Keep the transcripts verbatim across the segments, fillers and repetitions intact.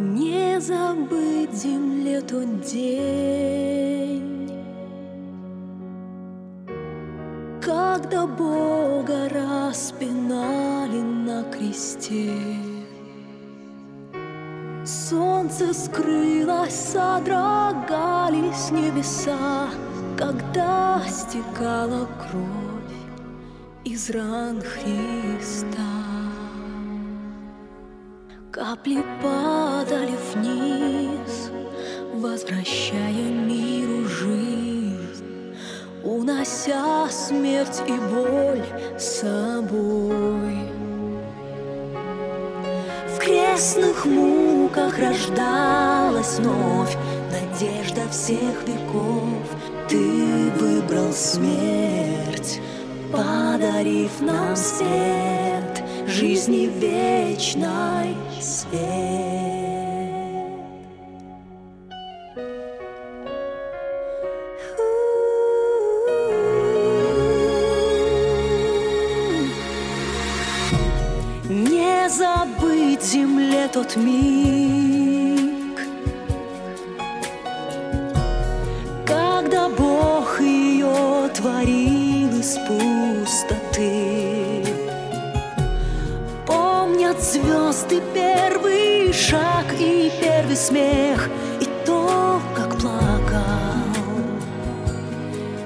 Не забыть земле тот день, когда Бога распинали на кресте. Солнце скрылось, содрогались небеса, когда стекала кровь из ран Христа. Капли падали вниз, возвращая миру жизнь, унося смерть и боль с собой. В крестных муках рождалась вновь надежда всех веков. Ты выбрал смерть, подарив нам свет, жизни вечной свет. Не забыть земле тот миг, когда Бог ее творил из пустоты. Помнят звезды первый шаг и первый смех, и то, как плакал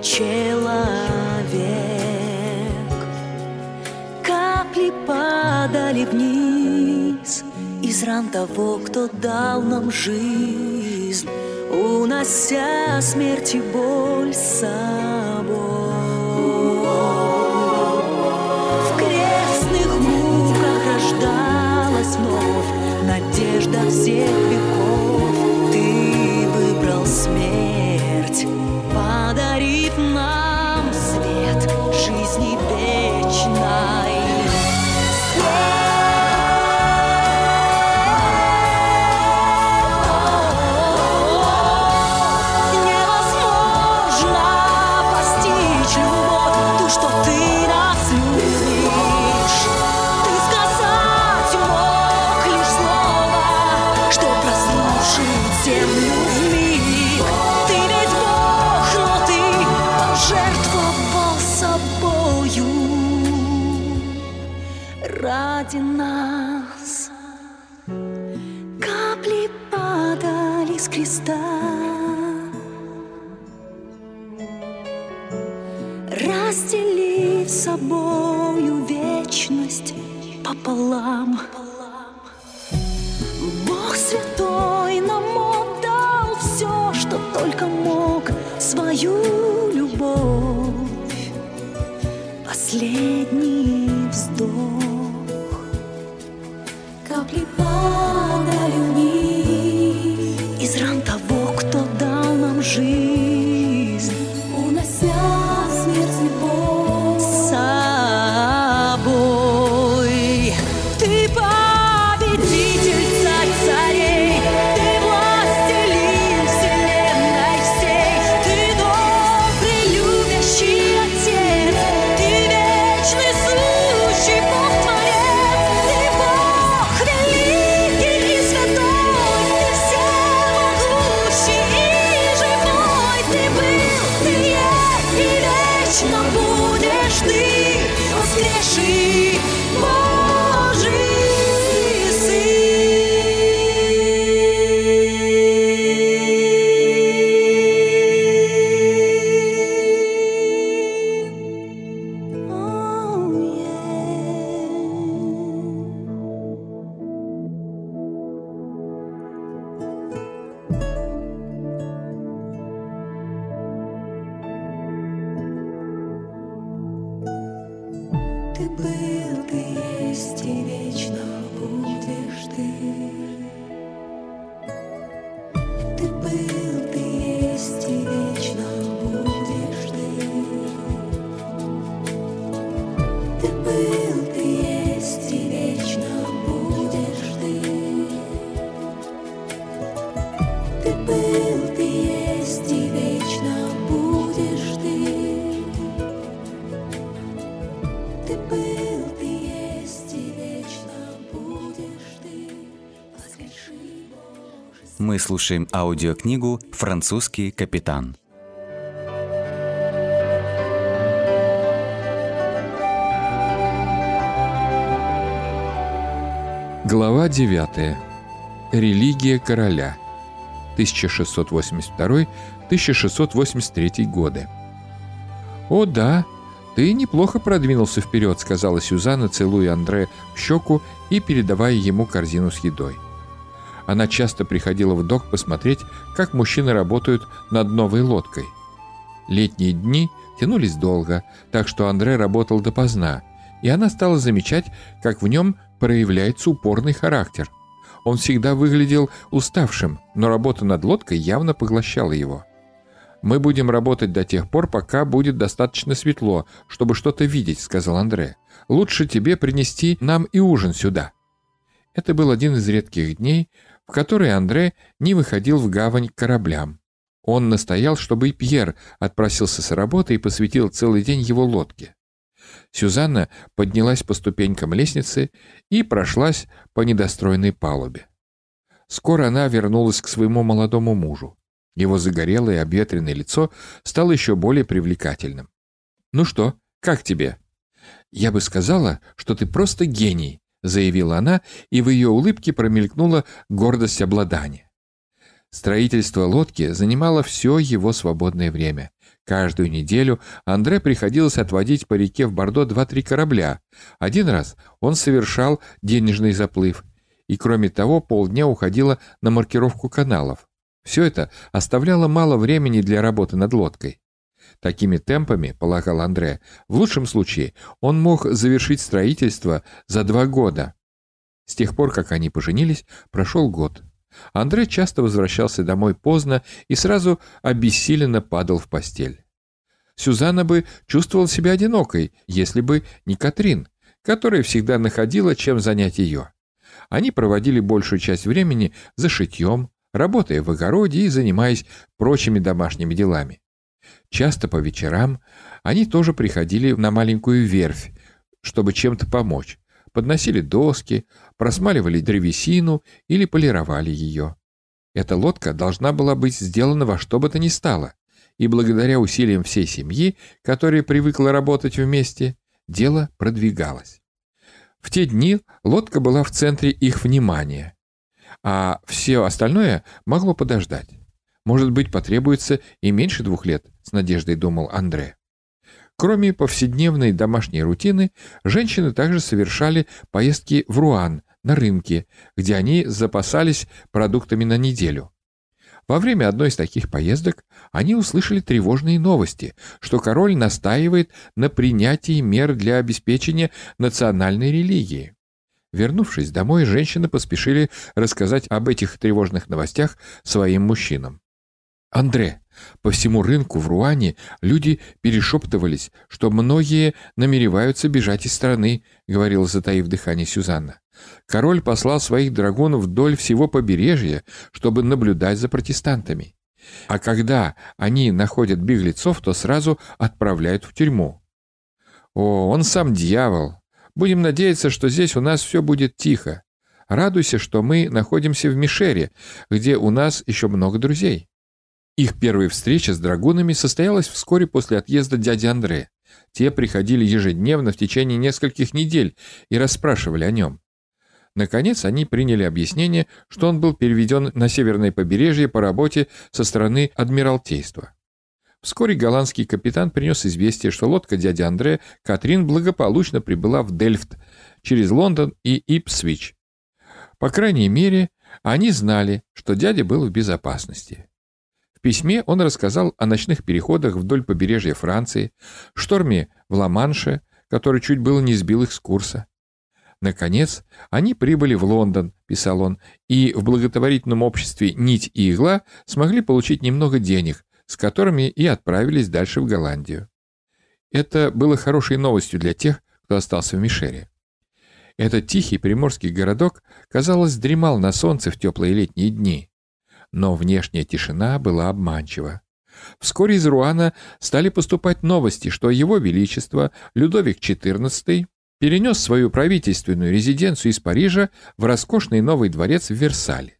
человек. Капли падали вниз из ран того, кто дал нам жизнь, унося смерть и боль с собой. Надежда всех веков, ты выбрал смерть, подарив нам свет жизни вечной. Нас. Капли падали с креста, разделив собою вечность пополам. Бог святой нам отдал все, что только мог, свою любовь, последний вздох. Капли падали вниз из ран того, кто дал нам жизнь, унося смерть и боль с собой. Ты победитель царей, ты властелин вселенной всей, ты добрый, любящий отец, ты вечный сущий Бог твой. Ты всемогущий и живой. Мы слушаем аудиокнигу «Французский капитан». Глава девятая. Религия короля. тысяча шестьсот восемьдесят второй — тысяча шестьсот восемьдесят третий годы. «О да, ты неплохо продвинулся вперед», — сказала Сюзанна, целуя Андре в щеку и передавая ему корзину с едой. Она часто приходила в док посмотреть, как мужчины работают над новой лодкой. Летние дни тянулись долго, так что Андре работал допоздна, и она стала замечать, как в нем проявляется упорный характер. Он всегда выглядел уставшим, но работа над лодкой явно поглощала его. «Мы будем работать до тех пор, пока будет достаточно светло, чтобы что-то видеть», — сказал Андре. «Лучше тебе принести нам и ужин сюда». Это был один из редких дней, в которые Андре не выходил в гавань к кораблям. Он настоял, чтобы и Пьер отпросился с работы и посвятил целый день его лодке. Сюзанна поднялась по ступенькам лестницы и прошлась по недостроенной палубе. Скоро она вернулась к своему молодому мужу. Его загорелое обветренное лицо стало еще более привлекательным. «Ну что, как тебе?» «Я бы сказала, что ты просто гений», — заявила она, и в ее улыбке промелькнула гордость обладания. Строительство лодки занимало все его свободное время. Каждую неделю Андре приходилось отводить по реке в Бордо два-три корабля. Один раз он совершал денежный заплыв, и кроме того полдня уходило на маркировку каналов. Все это оставляло мало времени для работы над лодкой. Такими темпами, полагал Андре, в лучшем случае он мог завершить строительство за два года. С тех пор, как они поженились, прошел год. Андре часто возвращался домой поздно и сразу обессиленно падал в постель. Сюзанна бы чувствовала себя одинокой, если бы не Катрин, которая всегда находила, чем занять ее. Они проводили большую часть времени за шитьем, работая в огороде и занимаясь прочими домашними делами. Часто по вечерам они тоже приходили на маленькую верфь, чтобы чем-то помочь. Подносили доски, просмаливали древесину или полировали ее. Эта лодка должна была быть сделана во что бы то ни стало, и благодаря усилиям всей семьи, которая привыкла работать вместе, дело продвигалось. В те дни лодка была в центре их внимания, а все остальное могло подождать. «Может быть, потребуется и меньше двух лет», — с надеждой думал Андре. Кроме повседневной домашней рутины, женщины также совершали поездки в Руан, на рынки, где они запасались продуктами на неделю. Во время одной из таких поездок они услышали тревожные новости, что король настаивает на принятии мер для обеспечения национальной религии. Вернувшись домой, женщины поспешили рассказать об этих тревожных новостях своим мужчинам. «Андре, по всему рынку в Руане люди перешептывались, что многие намереваются бежать из страны», — говорила, затаив дыхание, Сюзанна. «Король послал своих драгунов вдоль всего побережья, чтобы наблюдать за протестантами. А когда они находят беглецов, то сразу отправляют в тюрьму». «О, он сам дьявол! Будем надеяться, что здесь у нас все будет тихо. Радуйся, что мы находимся в Мишере, где у нас еще много друзей». Их первая встреча с драгунами состоялась вскоре после отъезда дяди Андре. Те приходили ежедневно в течение нескольких недель и расспрашивали о нем. Наконец они приняли объяснение, что он был переведен на северное побережье по работе со стороны Адмиралтейства. Вскоре голландский капитан принес известие, что лодка дяди Андре Катрин благополучно прибыла в Дельфт через Лондон и Ипсвич. По крайней мере, они знали, что дядя был в безопасности. В письме он рассказал о ночных переходах вдоль побережья Франции, шторме в Ла-Манше, который чуть было не сбил их с курса. «Наконец, они прибыли в Лондон», — писал он, «и в благотворительном обществе «Нить и игла» смогли получить немного денег, с которыми и отправились дальше в Голландию». Это было хорошей новостью для тех, кто остался в Мишере. Этот тихий приморский городок, казалось, дремал на солнце в теплые летние дни. но внешняя тишина была обманчива. Вскоре из Руана стали поступать новости, что его величество Людовик четырнадцатый перенес свою правительственную резиденцию из Парижа в роскошный новый дворец в Версале.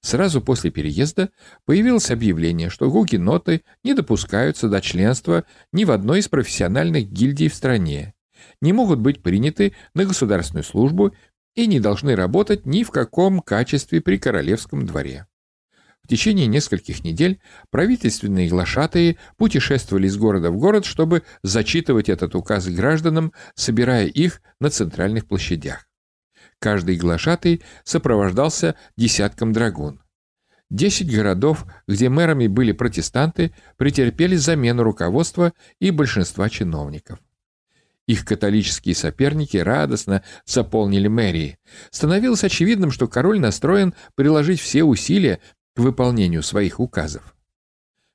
Сразу после переезда появилось объявление, что гугеноты не допускаются до членства ни в одной из профессиональных гильдий в стране, не могут быть приняты на государственную службу и не должны работать ни в каком качестве при королевском дворе. В течение нескольких недель правительственные глашатаи путешествовали из города в город, чтобы зачитывать этот указ гражданам, собирая их на центральных площадях. Каждый глашатай сопровождался десятком драгун. Десять городов, где мэрами были протестанты, претерпели замену руководства и большинства чиновников. Их католические соперники радостно заполнили мэрии. Становилось очевидным, что король настроен приложить все усилия к выполнению своих указов.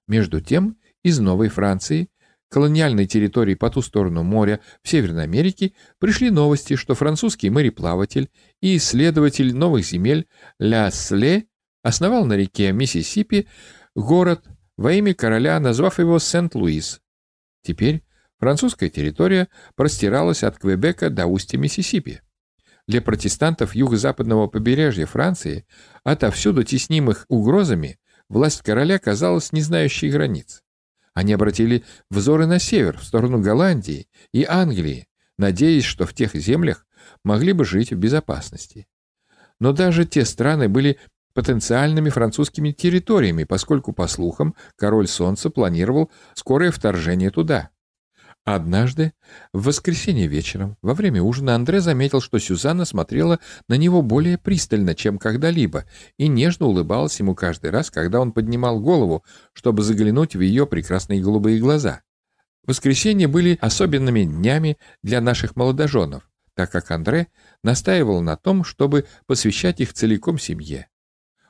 Между тем, из Новой Франции, колониальной территории по ту сторону моря в Северной Америке, пришли новости, что французский мореплаватель и исследователь новых земель Ля-Сле основал на реке Миссисипи город во имя короля, назвав его Сент-Луис. Теперь французская территория простиралась от Квебека до устья Миссисипи. Для протестантов юго-западного побережья Франции, отовсюду теснимых угрозами, власть короля казалась не знающей границ. Они обратили взоры на север, в сторону Голландии и Англии, надеясь, что в тех землях могли бы жить в безопасности. Но даже те страны были потенциальными французскими территориями, поскольку, по слухам, король Солнца планировал скорое вторжение туда. Однажды, в воскресенье вечером, во время ужина, Андре заметил, что Сюзанна смотрела на него более пристально, чем когда-либо, и нежно улыбалась ему каждый раз, когда он поднимал голову, чтобы заглянуть в ее прекрасные голубые глаза. Воскресенья были особенными днями для наших молодоженов, так как Андре настаивал на том, чтобы посвящать их целиком семье.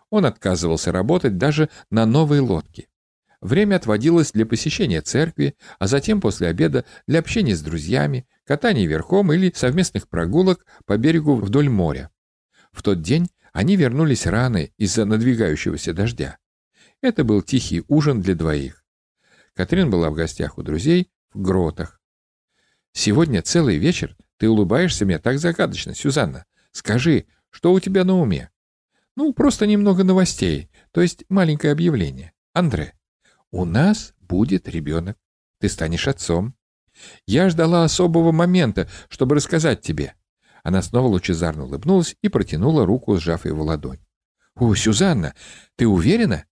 Он отказывался работать даже на новой лодке. Время отводилось для посещения церкви, а затем после обеда для общения с друзьями, катания верхом или совместных прогулок по берегу вдоль моря. В тот день они вернулись рано из-за надвигающегося дождя. Это был тихий ужин для двоих. Катрин была в гостях у друзей в Гротах. «Сегодня целый вечер ты улыбаешься мне так загадочно, Сюзанна. Скажи, что у тебя на уме?» «Ну, просто немного новостей, то есть маленькое объявление. Андре, у нас будет ребенок. Ты станешь отцом. Я ждала особого момента, чтобы рассказать тебе». Она снова лучезарно улыбнулась и протянула руку, сжав его ладонь. «О, Сюзанна, ты уверена?»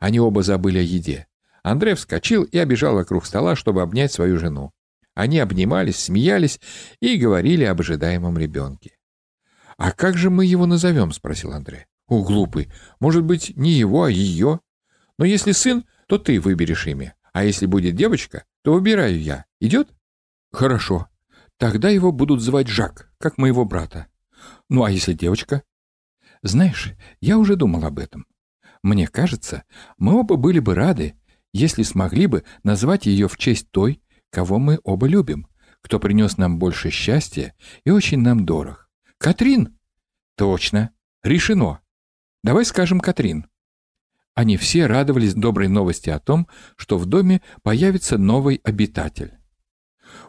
Они оба забыли о еде. Андре вскочил и обежал вокруг стола, чтобы обнять свою жену. Они обнимались, смеялись и говорили об ожидаемом ребенке. «А как же мы его назовем?» — спросил Андре. «О, глупый, может быть, не его, а ее. Но если сын, то ты выберешь имя. А если будет девочка, то выбираю я. Идет?» «Хорошо. Тогда его будут звать Жак, как моего брата. Ну а если девочка?» «Знаешь, я уже думал об этом. Мне кажется, мы оба были бы рады, если смогли бы назвать ее в честь той, кого мы оба любим, кто принес нам больше счастья и очень нам дорог. Катрин!» «Точно. Решено. Давай скажем Катрин». Они все радовались доброй новости о том, что в доме появится новый обитатель.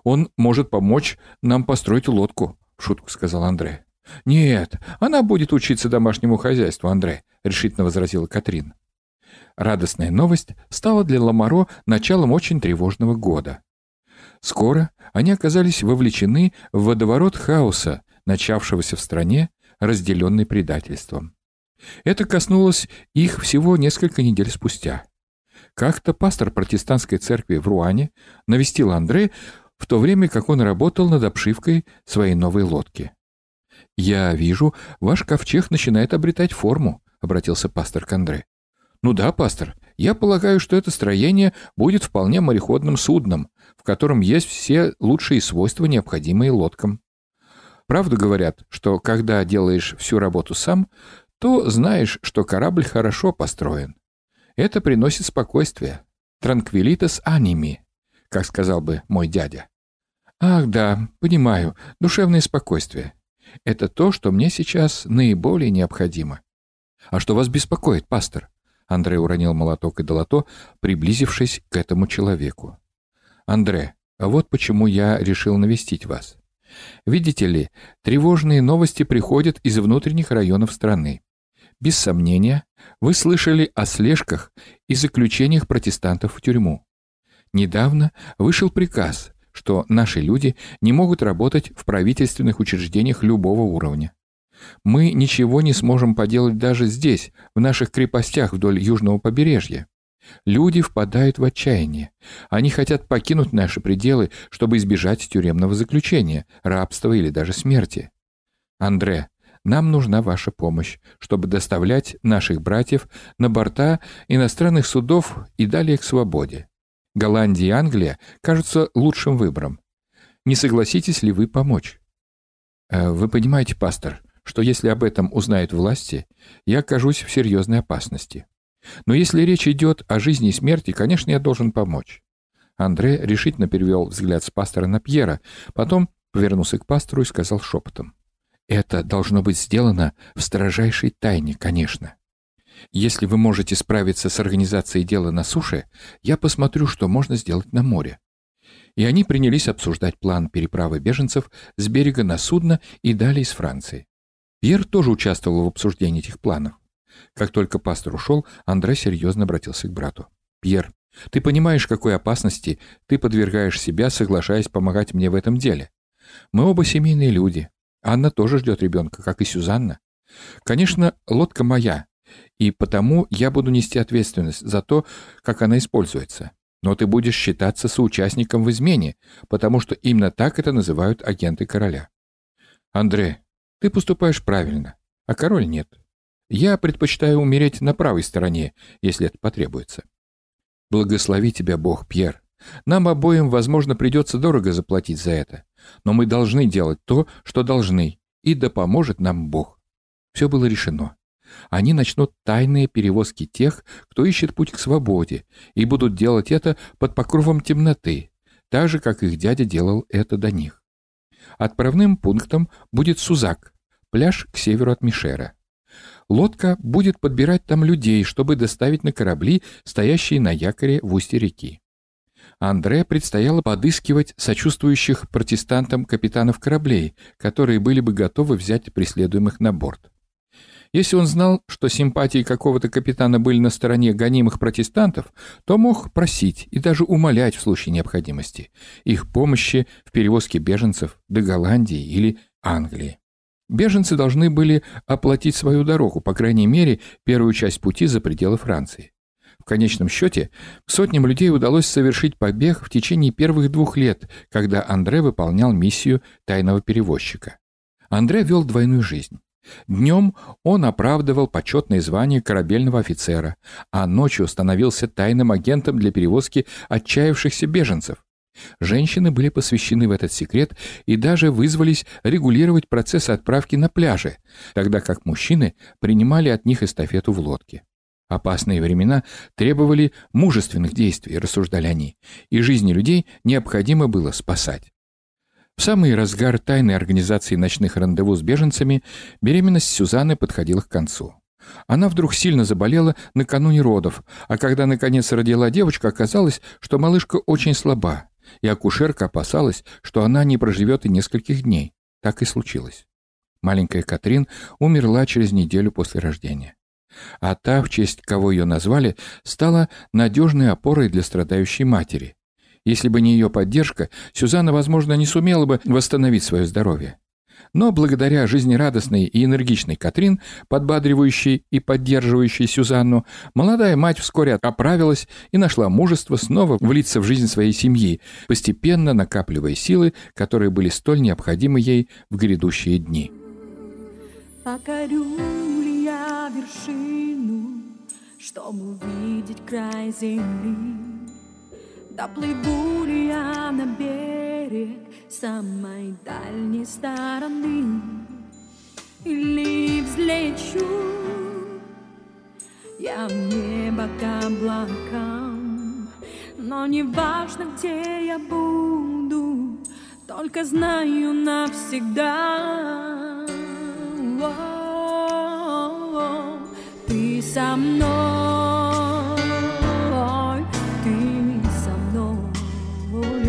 «Он может помочь нам построить лодку», — в шутку сказал Андре. «Нет, она будет учиться домашнему хозяйству, Андре», — решительно возразила Катрин. Радостная новость стала для Ламаро началом очень тревожного года. Скоро они оказались вовлечены в водоворот хаоса, начавшегося в стране, разделенной предательством. Это коснулось их всего несколько недель спустя. Как-то пастор протестантской церкви в Руане навестил Андре в то время, как он работал над обшивкой своей новой лодки. «Я вижу, ваш ковчег начинает обретать форму», — обратился пастор к Андре. «Ну да, пастор, я полагаю, что это строение будет вполне мореходным судном, в котором есть все лучшие свойства, необходимые лодкам. Правду говорят, что когда делаешь всю работу сам, то знаешь, что корабль хорошо построен. Это приносит спокойствие. Транквилитас аними, как сказал бы мой дядя». «Ах, да, понимаю, душевное спокойствие. Это то, что мне сейчас наиболее необходимо». «А что вас беспокоит, пастор?» Андре уронил молоток и долото, приблизившись к этому человеку. «Андре, а вот почему я решил навестить вас. Видите ли, тревожные новости приходят из внутренних районов страны. Без сомнения, вы слышали о слежках и заключениях протестантов в тюрьму. Недавно вышел приказ, что наши люди не могут работать в правительственных учреждениях любого уровня. Мы ничего не сможем поделать даже здесь, в наших крепостях вдоль южного побережья. Люди впадают в отчаяние. Они хотят покинуть наши пределы, чтобы избежать тюремного заключения, рабства или даже смерти. Андре, нам нужна ваша помощь, чтобы доставлять наших братьев на борта иностранных судов и далее к свободе. Голландия и Англия кажутся лучшим выбором. Не согласитесь ли вы помочь?» «Вы понимаете, пастор, что если об этом узнают власти, я окажусь в серьезной опасности. Но если речь идет о жизни и смерти, конечно, я должен помочь». Андре решительно перевел взгляд с пастора на Пьера, потом повернулся к пастору и сказал шепотом: «Это должно быть сделано в строжайшей тайне, конечно. Если вы можете справиться с организацией дела на суше, я посмотрю, что можно сделать на море». И они принялись обсуждать план переправы беженцев с берега на судно и далее из Франции. Пьер тоже участвовал в обсуждении этих планов. Как только пастор ушел, Андре серьезно обратился к брату. «Пьер, ты понимаешь, какой опасности ты подвергаешь себя, соглашаясь помогать мне в этом деле? Мы оба семейные люди. Анна тоже ждет ребенка, как и Сюзанна. Конечно, лодка моя, и потому я буду нести ответственность за то, как она используется. Но ты будешь считаться соучастником в измене, потому что именно так это называют агенты короля». «Андре, ты поступаешь правильно, а король нет. Я предпочитаю умереть на правой стороне, если это потребуется». «Благослови тебя Бог, Пьер. Нам обоим, возможно, придется дорого заплатить за это. Но мы должны делать то, что должны, и да поможет нам Бог». Все было решено. Они начнут тайные перевозки тех, кто ищет путь к свободе, и будут делать это под покровом темноты, так же, как их дядя делал это до них. Отправным пунктом будет Сузак, пляж к северу от Мишера. Лодка будет подбирать там людей, чтобы доставить на корабли, стоящие на якоре в устье реки. Андре предстояло подыскивать сочувствующих протестантам капитанов кораблей, которые были бы готовы взять преследуемых на борт. Если он знал, что симпатии какого-то капитана были на стороне гонимых протестантов, то мог просить и даже умолять в случае необходимости их помощи в перевозке беженцев до Голландии или Англии. Беженцы должны были оплатить свою дорогу, по крайней мере, первую часть пути за пределы Франции. В конечном счете, сотням людей удалось совершить побег в течение первых двух лет, когда Андре выполнял миссию тайного перевозчика. Андре вел двойную жизнь. Днем он оправдывал почетное звание корабельного офицера, а ночью становился тайным агентом для перевозки отчаявшихся беженцев. Женщины были посвящены в этот секрет и даже вызвались регулировать процесс отправки на пляже, тогда как мужчины принимали от них эстафету в лодке. Опасные времена требовали мужественных действий, рассуждали они, и жизни людей необходимо было спасать. В самый разгар тайной организации ночных рандеву с беженцами беременность Сюзанны подходила к концу. Она вдруг сильно заболела накануне родов, а когда наконец родила девочку, оказалось, что малышка очень слаба, и акушерка опасалась, что она не проживет и нескольких дней. Так и случилось. Маленькая Катрин умерла через неделю после рождения. А та, в честь кого ее назвали, стала надежной опорой для страдающей матери. Если бы не ее поддержка, Сюзанна, возможно, не сумела бы восстановить свое здоровье. Но благодаря жизнерадостной и энергичной Катрин, подбадривающей и поддерживающей Сюзанну, молодая мать вскоре оправилась и нашла мужество снова влиться в жизнь своей семьи, постепенно накапливая силы, которые были столь необходимы ей в грядущие дни. «Покорю ли я вершину, чтобы увидеть край земли? Доплыву ли я на берег самой дальней стороны? Или взлечу я в небо к облакам? Но не важно, где я буду, только знаю навсегда. О-о-о, со мной, ты со мной.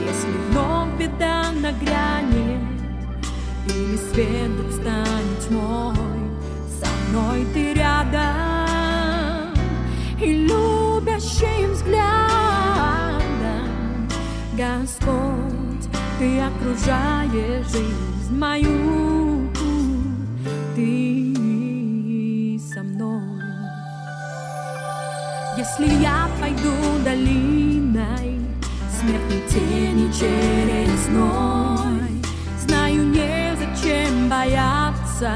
Если вновь беда на грани или свет станет мой, со мной ты рядом и любящим взглядом, Господь, ты окружаешь жизнь мою, ты со мной. Если я пойду долиной смертной тени через ной, знаю, незачем бояться,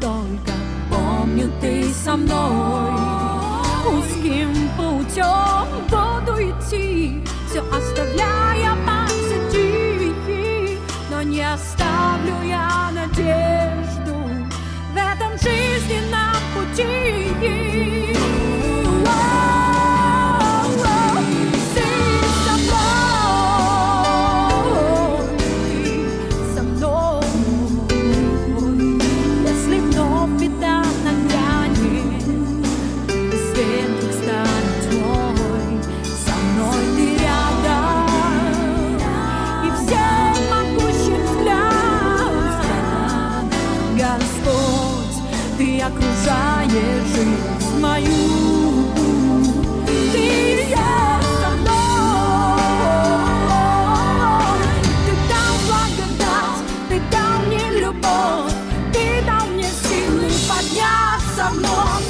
только помню, ты со мной. Узким путем буду идти, все оставляя позади, но не оставлю я надежду в этом жизненном пути. Жизнь мою, ты со мной. Ты дал благодать, ты дал мне любовь, ты дал мне силы подняться вновь.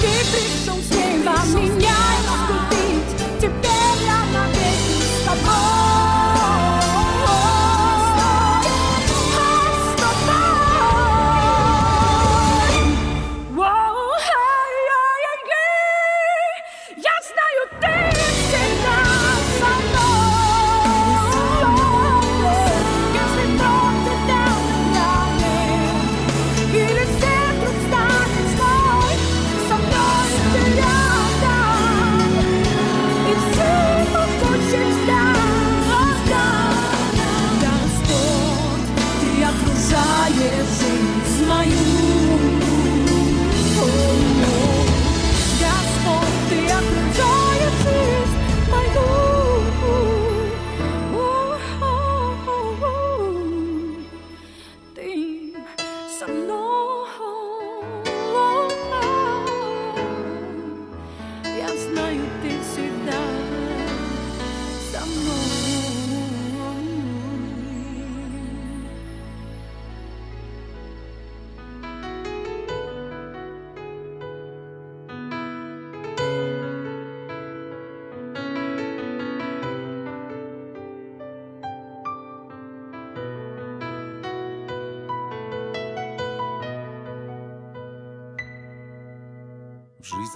Ты пришел с неба меня искупить, теперь я навеки с тобой.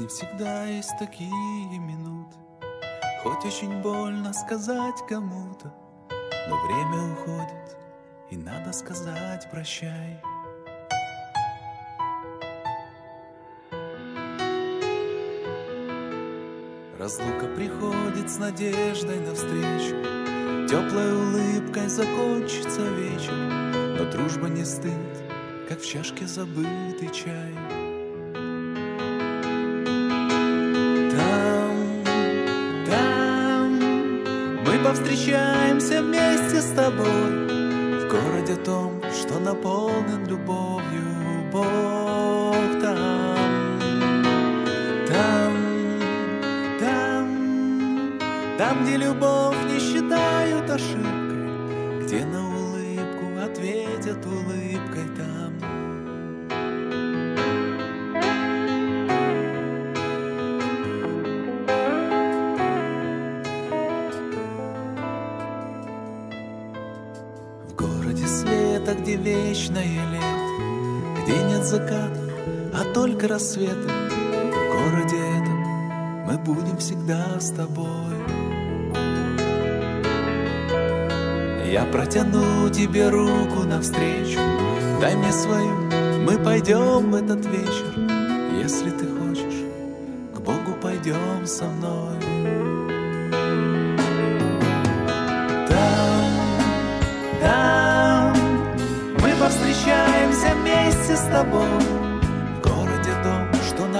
Всегда есть такие минуты, хоть очень больно сказать кому-то, но время уходит, и надо сказать прощай. Разлука приходит с надеждой навстречу, теплой улыбкой закончится вечер, но дружба не стынет, как в чашке забытый чай. Встречаемся вместе с тобой в городе том, что наполнен любовью. Бог там, там, там, там, где любовь не считают ошибкой, где на улыбку ответят улыбкой там. Где вечное лето, где нет заката, а только рассвета, в городе этом мы будем всегда с тобой. Я протяну тебе руку навстречу, дай мне свою, мы пойдем в этот вечер. Если ты хочешь, к Богу пойдем со мной. Там, там встречаемся вместе с тобой в городе том, что на